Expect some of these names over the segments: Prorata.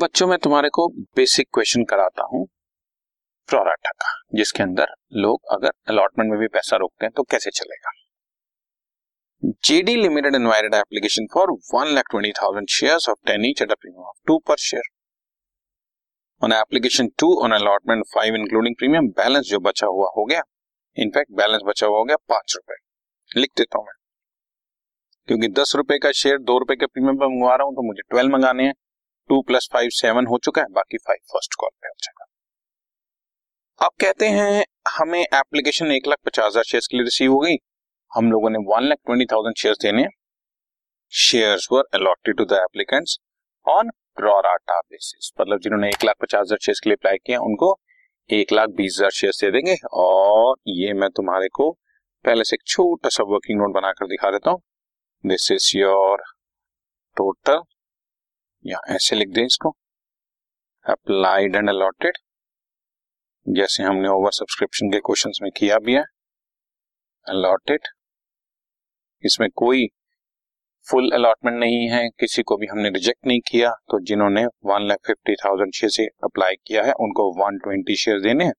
अब बच्चों मैं तुम्हारे को बेसिक क्वेश्चन कराता हूं प्रोराटा का, जिसके अंदर लोग अगर अलॉटमेंट में भी पैसा रोकते हैं तो कैसे चलेगा। JD limited invited application for 1,20,000 shares of 10 each at a premium of 2 per share on application 2 on allotment 5 including premium. Balance जो बचा हुआ हो गया, इनफैक्ट बैलेंस बचा हुआ हो गया ₹5। लिख देता हूं मैं, क्योंकि ₹10 का शेयर ₹2 के प्रीमियम पर मंगवा रहा हूं तो मुझे 12 मंगाने हैं। 2 + 5 7 हो चुका है, बाकी 5 फर्स्ट कॉल पे हो जाएगा। अब कहते हैं हमें एप्लीकेशन 1,50,000 शेयर्स के लिए रिसीव हो गई, हम लोगों ने 1,20,000 शेयर्स देने। Shares were allotted to the applicants on pro rata basis, मतलब जिन्होंने 1,50,000 शेयर्स के लिए अप्लाई किया उनको 1,20,000 शेयर्स दे देंगे। और ये मैं तुम्हारे को पहले से एक छोटा सा वर्किंग नोट बनाकर दिखा देता हूँ। दिस इज योर टोटल, या ऐसे लिख दें इसको, अप्लाइड एंड अलॉटेड, जैसे हमने ओवर सब्सक्रिप्शन के क्वेश्चंस में किया भी है। अलॉटेड, इसमें कोई फुल अलॉटमेंट नहीं है, किसी को भी हमने रिजेक्ट नहीं किया, तो जिन्होंने 1,50,000 शेयर से अप्लाई किया है उनको 120 शेयर देने हैं।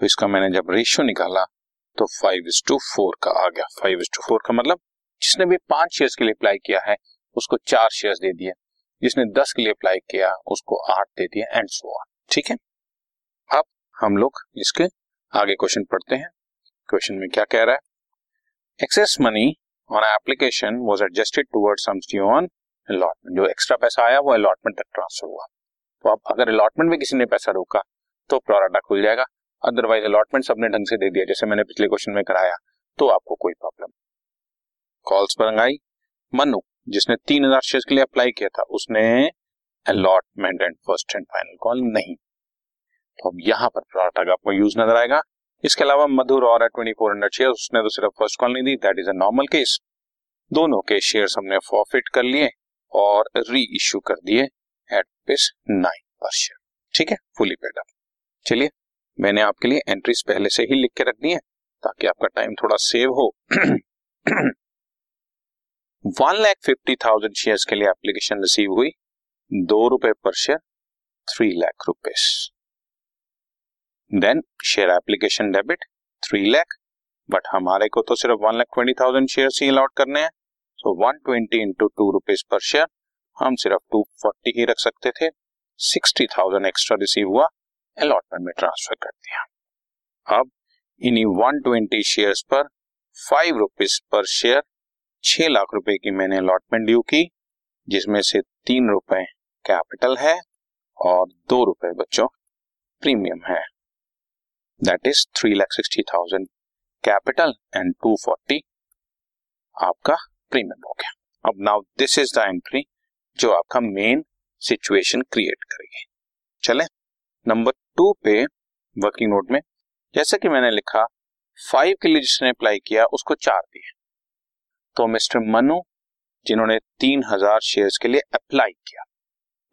तो इसका मैंने जब रेशियो निकाला तो 5:4 का आ गया। 5:4 का मतलब जिसने भी 5 शेयर्स के लिए अप्लाई किया है उसको 4 शेयर्स दे दिए, जिसने 10 के लिए अप्लाई किया उसको 8 दे दिया, एंड सो ऑन। ठीक है, अब हम लोग इसके आगे क्वेश्चन पढ़ते हैं। क्वेश्चन में क्या कह रहा है, excess money on application was adjusted towards some due on allotment. जो एक्स्ट्रा पैसा आया वो अलॉटमेंट तक ट्रांसफर हुआ। तो अब अगर अलॉटमेंट में किसी ने पैसा रोका तो प्रोराटा खुल जाएगा, अदरवाइज अलॉटमेंट सबने ढंग से दे दिया जैसे मैंने पिछले क्वेश्चन में कराया तो आपको कोई प्रॉब्लम। कॉल्स पर मंगाई, मनु जिसने 3,000 शेयर्स के लिए अप्लाई किया था उसने allotment and first and final call नहीं, तो अब यहाँ पर प्रोराटा का आपको यूज नजर आएगा। इसके अलावा मधुर और 2,400 शेयर्स, उसने तो सिर्फ फर्स्ट कॉल नहीं दी, that is a normal case. दोनों के शेयर्स हमने फॉरफिट कर लिए और री इश्यू कर दिए एट रुपीज 9 पर शेयर। ठीक है, फुली पेड अप। चलिए, मैंने आपके लिए एंट्रीज पहले से ही लिख के रख दी है ताकि आपका टाइम थोड़ा सेव हो। 1,50,000 शेयर्स के लिए एप्लीकेशन रिसीव हुई, ₹2 per share, ₹3,00,000। Then share application debit 3,00,000, but हमारे को तो सिर्फ 1,20,000 शेयर्स ही अलॉट करने हैं, सो 120 इंटू ₹2 पर शेयर, हम सिर्फ 240 ही रख सकते थे। 60,000 एक्स्ट्रा रिसीव हुआ, अलॉटमेंट में ट्रांसफर कर दिया। अब इन्हीं 120 शेयर्स पर ₹5 पर शेयर ₹6,00,000 की मैंने अलॉटमेंट ड्यू की, जिसमें से ₹3 कैपिटल है और ₹2 बच्चों प्रीमियम है। दैट इज 3,60,000 कैपिटल एंड 240 आपका प्रीमियम हो गया। अब now this is the entry जो आपका मेन सिचुएशन क्रिएट करेगी। चले नंबर 2 पे वर्किंग नोट में, जैसे कि मैंने लिखा 5 के लिए जिसने अप्लाई किया उसको 4 दिए, तो मिस्टर मनु जिन्होंने 3,000 शेयर्स के लिए अप्लाई किया,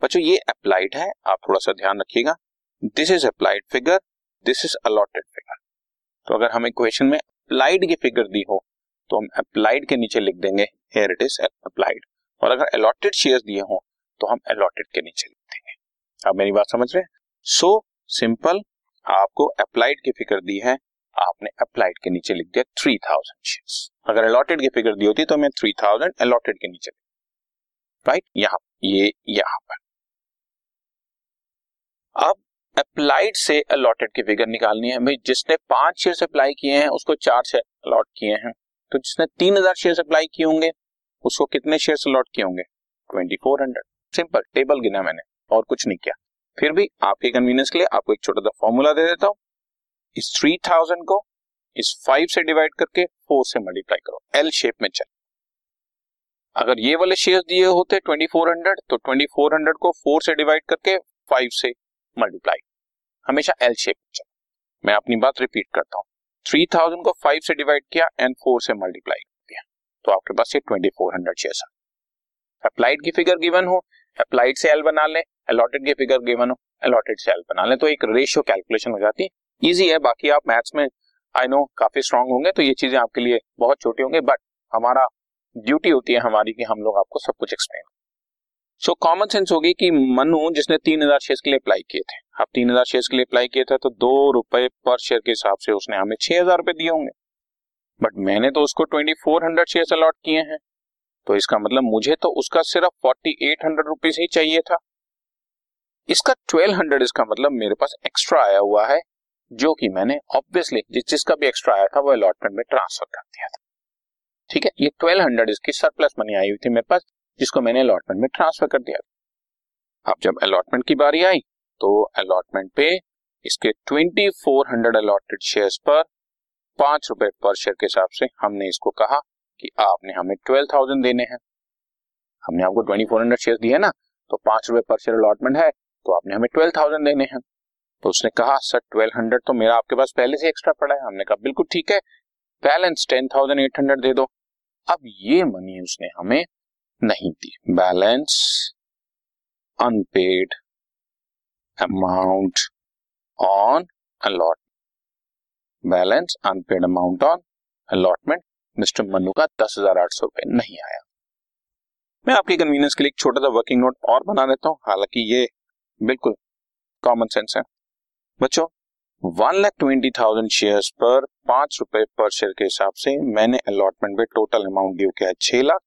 बच्चों ये अप्लाइड है, आप थोड़ा सा ध्यान रखिएगा, this is applied figure, this is allotted figure. तो अगर हमें क्वेश्चन में अप्लाइड की फिगर दी हो तो हम अप्लाइड के नीचे लिख देंगे हियर इट इज अप्लाइड, और अगर अलॉटेड शेयर्स दिए हो तो हम अलॉटेड के नीचे लिख देंगे। आप मेरी बात समझ रहे हैं? सो सिंपल, आपको अप्लाइड की फिगर दी है, आपने अप्लाइड के नीचे लिख दिया 3,000 शेयर्स। अगर अलॉटेड की फिगर दी होती तो मैं 3,000 अलॉटेड के नीचे, राइट, यहाँ पर। अब अप्लाइड से अलॉटेड की फिगर निकालनी है। भाई जिसने 5 शेयर्स अप्लाई किए हैं उसको 4 शेयर अलॉट किए हैं, तो जिसने 3,000 शेयर्स अप्लाई किए होंगे उसको कितने शेयर्स अलॉट किए होंगे, 2,400। सिंपल, टेबल गिना मैंने और कुछ नहीं किया। फिर भी आपके कन्वीनियंस के लिए आपको एक छोटा सा फॉर्मूला दे देता हूँ। इस 3,000 को इस 5 से डिवाइड करके 4 से मल्टीप्लाई करो, एल शेप में चल। अगर ये वाले शेयर्स दिए होते 2,400 तो 2,400 को 4 से डिवाइड करके 5 से मल्टीप्लाई, हमेशा एल शेप में चल। मैं अपनी बात रिपीट करता हूँ, 3,000 को 5 से डिवाइड किया एंड 4 से मल्टीप्लाई किया, तो आपके पास ये 2,400 शेयर्स है। अप्लाइड की फिगर गिवन हो, अप्लाइड से एल बना लें, अलॉटेड की फिगर गिवन हो, अलॉटेड से एल बना लें, तो एक रेशियो कैलकुलेशन हो जाती है। इजी है, बाकी आप मैथ्स में आई नो काफी स्ट्रांग होंगे तो ये चीजें आपके लिए बहुत छोटी होंगे, बट हमारा ड्यूटी होती है हमारी कि हम लोग आपको सब कुछ एक्सप्लेन। सो कॉमन सेंस होगी कि मनु जिसने 3000 शेयर्स के लिए अप्लाई किए थे, अब 3000 शेयर्स के लिए अप्लाई किए थे तो ₹2 पर शेयर के हिसाब से उसने हमें ₹6000 दिए होंगे, बट मैंने तो उसको 2400 शेयर्स अलॉट किए हैं, तो इसका मतलब मुझे तो उसका सिर्फ 4800 रुपीज ही चाहिए था, इसका 1200, इसका मतलब मेरे पास एक्स्ट्रा आया हुआ है, जो कि मैंने ऑब्वियसली जिसका भी एक्स्ट्रा आया था वो अलॉटमेंट में ट्रांसफर कर दिया था। ठीक है, ये 1200 इसकी सरप्लस मनी आई हुई थी मेरे पास, जिसको मैंने अलॉटमेंट में ट्रांसफर कर दिया। अब जब अलॉटमेंट की बारी आई तो अलॉटमेंट पे इसके 2400 अलॉटेड शेयर्स पर ₹5 पर शेयर के हिसाब से हमने इसको कहा कि आपने हमें 12,000 देने हैं। हमने आपको 2400 शेयर दिए ना, तो ₹5 पर शेयर अलॉटमेंट है, तो आपने हमें 12,000 देने हैं। तो उसने कहा सर 1200 तो मेरा आपके पास पहले से एक्स्ट्रा पड़ा है। हमने कहा बिल्कुल ठीक है, बैलेंस 10,800 दे दो। अब ये मनी उसने हमें नहीं दी, balance unpaid amount on allotment, balance unpaid amount on allotment mister Manu का ₹10,800 नहीं आया। मैं आपकी कन्वीनियंस के लिए एक छोटा सा वर्किंग नोट और बना देता हूँ, हालांकि ये बिल्कुल कॉमन सेंस है। बच्चों 1,20,000 शेयर्स पर ₹5 पर शेयर के हिसाब से मैंने अलॉटमेंट पे टोटल अमाउंट ड्यू किया है 6 लाख।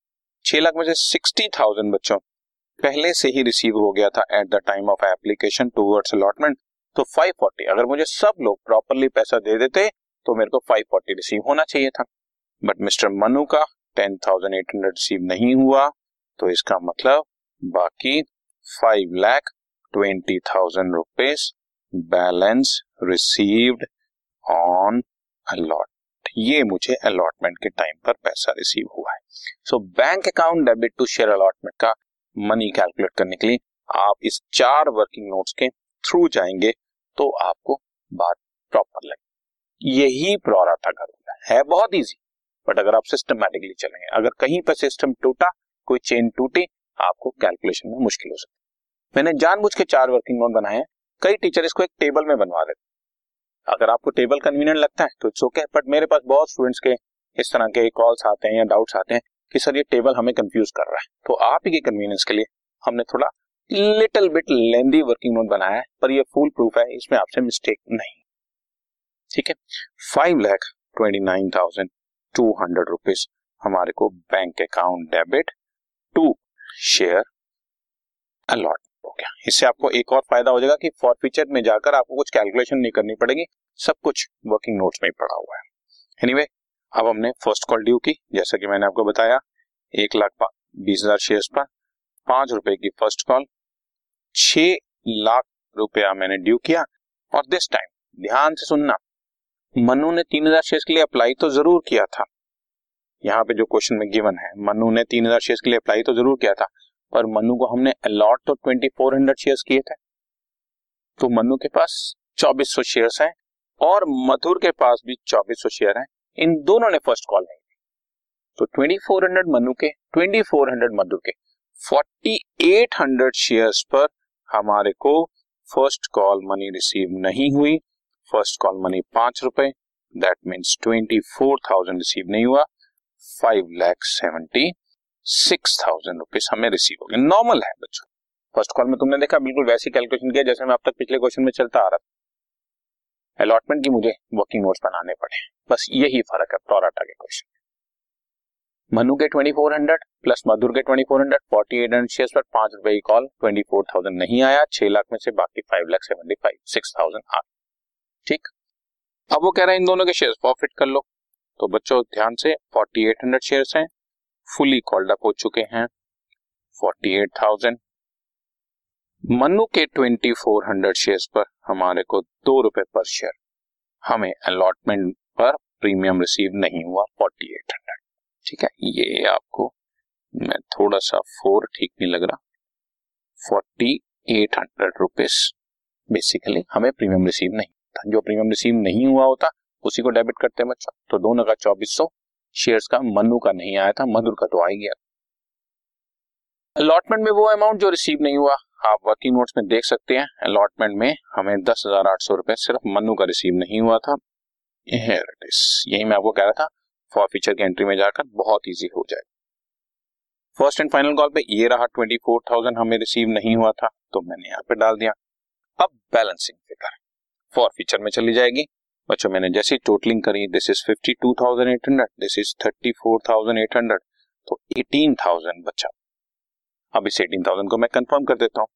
6 लाख में से 60,000 बच्चों पहले से ही रिसीव हो गया था at the time of application towards allotment, तो 540 अगर मुझे सब लोग प्रॉपरली पैसा दे देते तो मेरे को 540 रिसीव होना चाहिए था, बट मिस्टर मनु का 10,800 रिसीव नहीं हुआ, तो इसका मतलब बाकी 5,20,000 rupees balance received on allot, ये मुझे अलॉटमेंट के टाइम पर पैसा रिसीव हुआ है। So bank account debit to share allotment का मनी कैलकुलेट करने के लिए आप इस 4 वर्किंग नोट्स के थ्रू जाएंगे तो आपको बात प्रॉपर लगे। यही प्रोराटा का रूल है, बहुत इजी, बट अगर आप सिस्टमैटिकली चलेंगे, अगर कहीं पर सिस्टम टूटा, कोई चेन टूटी, आपको कैलकुलेशन में मुश्किल हो सकती है। मैंने जानबूझ के 4 वर्किंग नोट बनाए हैं, कई टीचर इसको एक टेबल में बनवा देते, अगर आपको टेबल कन्वीनियंट लगता है तो इट्स ओके, बट मेरे पास बहुत स्टूडेंट्स के इस तरह के कॉल्स आते हैं या डाउट्स आते हैं कि सर ये टेबल हमें कंफ्यूज कर रहा है, तो आप ही के कन्वीनियंस के लिए हमने थोड़ा little bit lengthy working note बनाया है, पर ये फूल प्रूफ है, इसमें आपसे मिस्टेक नहीं। ठीक है, 5,29,200 रुपीज हमारे को bank account debit to share allot हो गया। इससे आपको एक और फायदा हो जाएगा कि फॉर फ्यूचर में जाकर आपको कुछ कैलकुलेशन नहीं करनी पड़ेगी, सब कुछ वर्किंग नोट्स में ही पड़ा हुआ है। एनीवे, अब हमने फर्स्ट कॉल ड्यू की, जैसा कि मैंने आपको बताया 1,20,000 शेयर्स पर ₹5 की फर्स्ट कॉल, 6 लाख रुपया मैंने ड्यू किया। और दिस टाइम ध्यान से सुनना, मनु ने 3,000 शेयर्स के लिए अप्लाई तो जरूर किया था, यहाँ पे जो क्वेश्चन में गिवन है मनु ने 3,000 शेयर्स के लिए अप्लाई तो जरूर किया था, पर मनु को हमने अलॉट तो 2400 शेयर्स किए थे, तो मनु के पास 2400 शेयर्स हैं और मधुर के पास भी 2400 शेयर हैं, इन दोनों ने फर्स्ट कॉल नहीं दी, तो 2400 मनु के, 2400 मधुर के, 4800 शेयर्स पर हमारे को फर्स्ट कॉल मनी रिसीव नहीं हुई। First call money ₹5, that means 24,000 receive नहीं हुआ, 5,76,000 रुपीज हमें रिसीव हो गए। नॉर्मल है बच्चों, फर्स्ट कॉल में तुमने देखा बिल्कुल वैसी कैलकुलेशन किया जैसे मैं अब तक पिछले क्वेश्चन में चलता आ रहा था। अलॉटमेंट की मुझे वर्किंग नोट्स बनाने पड़े, बस यही फर्क है प्रोराटा के क्वेश्चन। मनु के 2400 प्लस मधुर के 2400, 4800 शेयर्स पर ₹5 की कॉल, 24,000 नहीं आया, 6 लाख में से बाकी 5,76,000 आ। ठीक, अब वो कह रहा है इन दोनों के शेयर्स प्रॉफिट कर लो, तो बच्चों ध्यान से 4800 शेयर्स हैं, फुली कॉल्ड अप हो चुके हैं 48,000। मनु के 2400 शेयर्स पर हमारे को ₹2 पर शेयर हमें अलॉटमेंट पर प्रीमियम रिसीव नहीं हुआ 4800। ठीक है, ये आपको मैं थोड़ा सा 4 ठीक नहीं लग रहा, 4800 रुपीज बेसिकली हमें प्रीमियम रिसीव नहीं था, जो प्रीमियम रिसीव नहीं हुआ होता उसी को डेबिट करते हैं बच्चों, तो दोनों का 2400 शेयर्स का मनु का नहीं आया था, मधुर का तो आ गया। अलॉटमेंट में वो अमाउंट जो रिसीव नहीं हुआ आप वर्किंग नोट्स में देख सकते हैं, अलॉटमेंट में हमें ₹10,800 सिर्फ मनु का रिसीव नहीं हुआ था। यही मैं आपको कह रहा था, फॉर फ्यूचर की एंट्री में जाकर बहुत इजी हो जाएगा। फर्स्ट एंड फाइनल कॉल पे ये रहा 24,000 हमें रिसीव नहीं हुआ था तो मैंने यहाँ पे डाल दिया। अब बैलेंसिंग फिगर फॉर फ्यूचर में चली जाएगी। बच्चों मैंने जैसी टोटलिंग करी दिस इज 52,800, दिस इज 34,800 तो 18,000 बच्चा। अब इस 18,000 को मैं कंफर्म कर देता हूँ।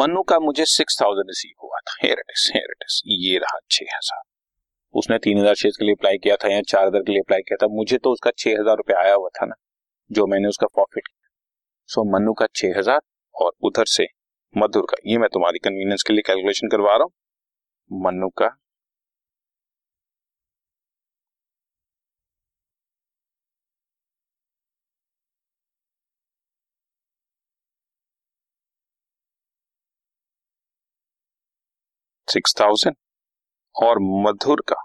मनु का मुझे 6,000 रिसीव हुआ था, here it is, ये रहा 6,000। उसने 3,000 शेयर के लिए अप्लाई किया था या 4,000 के लिए अप्लाई किया था, मुझे तो उसका 6,000 रुपये आया हुआ था ना जो मैंने उसका प्रॉफिट किया। सो मनु का 6,000 और उधर से मधुर का, ये मैं तुम्हारी कन्वीनियंस के लिए कैलकुलेशन करवा रहा हूँ, मनु का 6,000 और मधुर का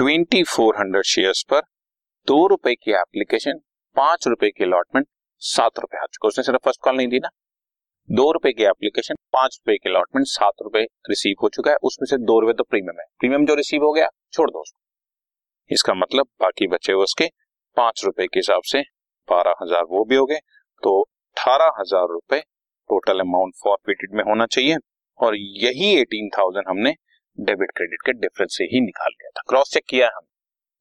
2,400 शेयर्स पर 2 रुपए की एप्लीकेशन, 5 रुपए की अलॉटमेंट, 7 रुपए आ चुका। उसने सिर्फ फर्स्ट कॉल नहीं दी ना, 2 रुपए की एप्लीकेशन, 5 रुपए की अलॉटमेंट, 7 रुपए रिसीव हो चुका है। उसमें से 2 रुपए तो प्रीमियम है, प्रीमियम जो रिसीव हो गया छोड़ दो उसको। इसका मतलब बाकी बचे उसके 5 रुपए के हिसाब से 12,000 वो भी हो गए तो 18,000 रुपए टोटल अमाउंट फॉरफिटेड में होना चाहिए। और यही 18,000 हमने डेबिट क्रेडिट के डिफरेंस से ही निकाल लिया था, क्रॉस चेक किया है हमने,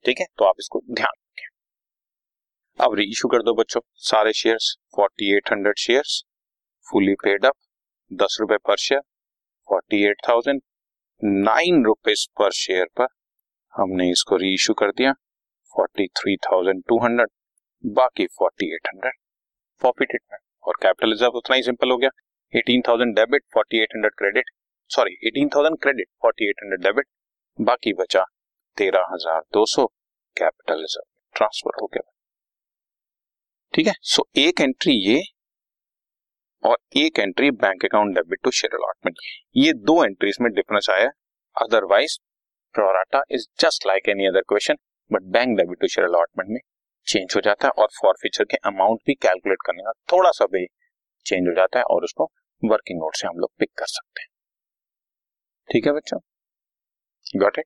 ठीक है। तो आप इसको ध्यान रखें। अब रीइशू कर दो बच्चों सारे shares, 4,800 shares fully paid up, 10 रुपए पर शेयर 48,000, 9 रुपए पर शेयर पर हमने इसको रीइशू कर दिया 43,200, बाकी 4,800 फॉरफिटेड में। और कैपिटल रिजर्व उतना ही सिंपल हो गया, 18,000 debit 4,800 credit, sorry 18,000 credit 4,800 debit, बाकी बचा 13,200 कैपिटल रिजर्व ट्रांसफर हो गया, ठीक है। सो एक एंट्री ये और एक entry bank account debit to share allotment, ये दो एंट्रीज में डिफरेंस आया। Otherwise pro rata is just like any other question, but bank debit to share allotment में चेंज हो जाता है और फॉरफीचर के अमाउंट भी कैलकुलेट करने का थोड़ा सा भी चेंज हो जाता है और उसको वर्किंग नोट से हम लोग पिक कर सकते हैं, ठीक है बच्चों, गॉट इट।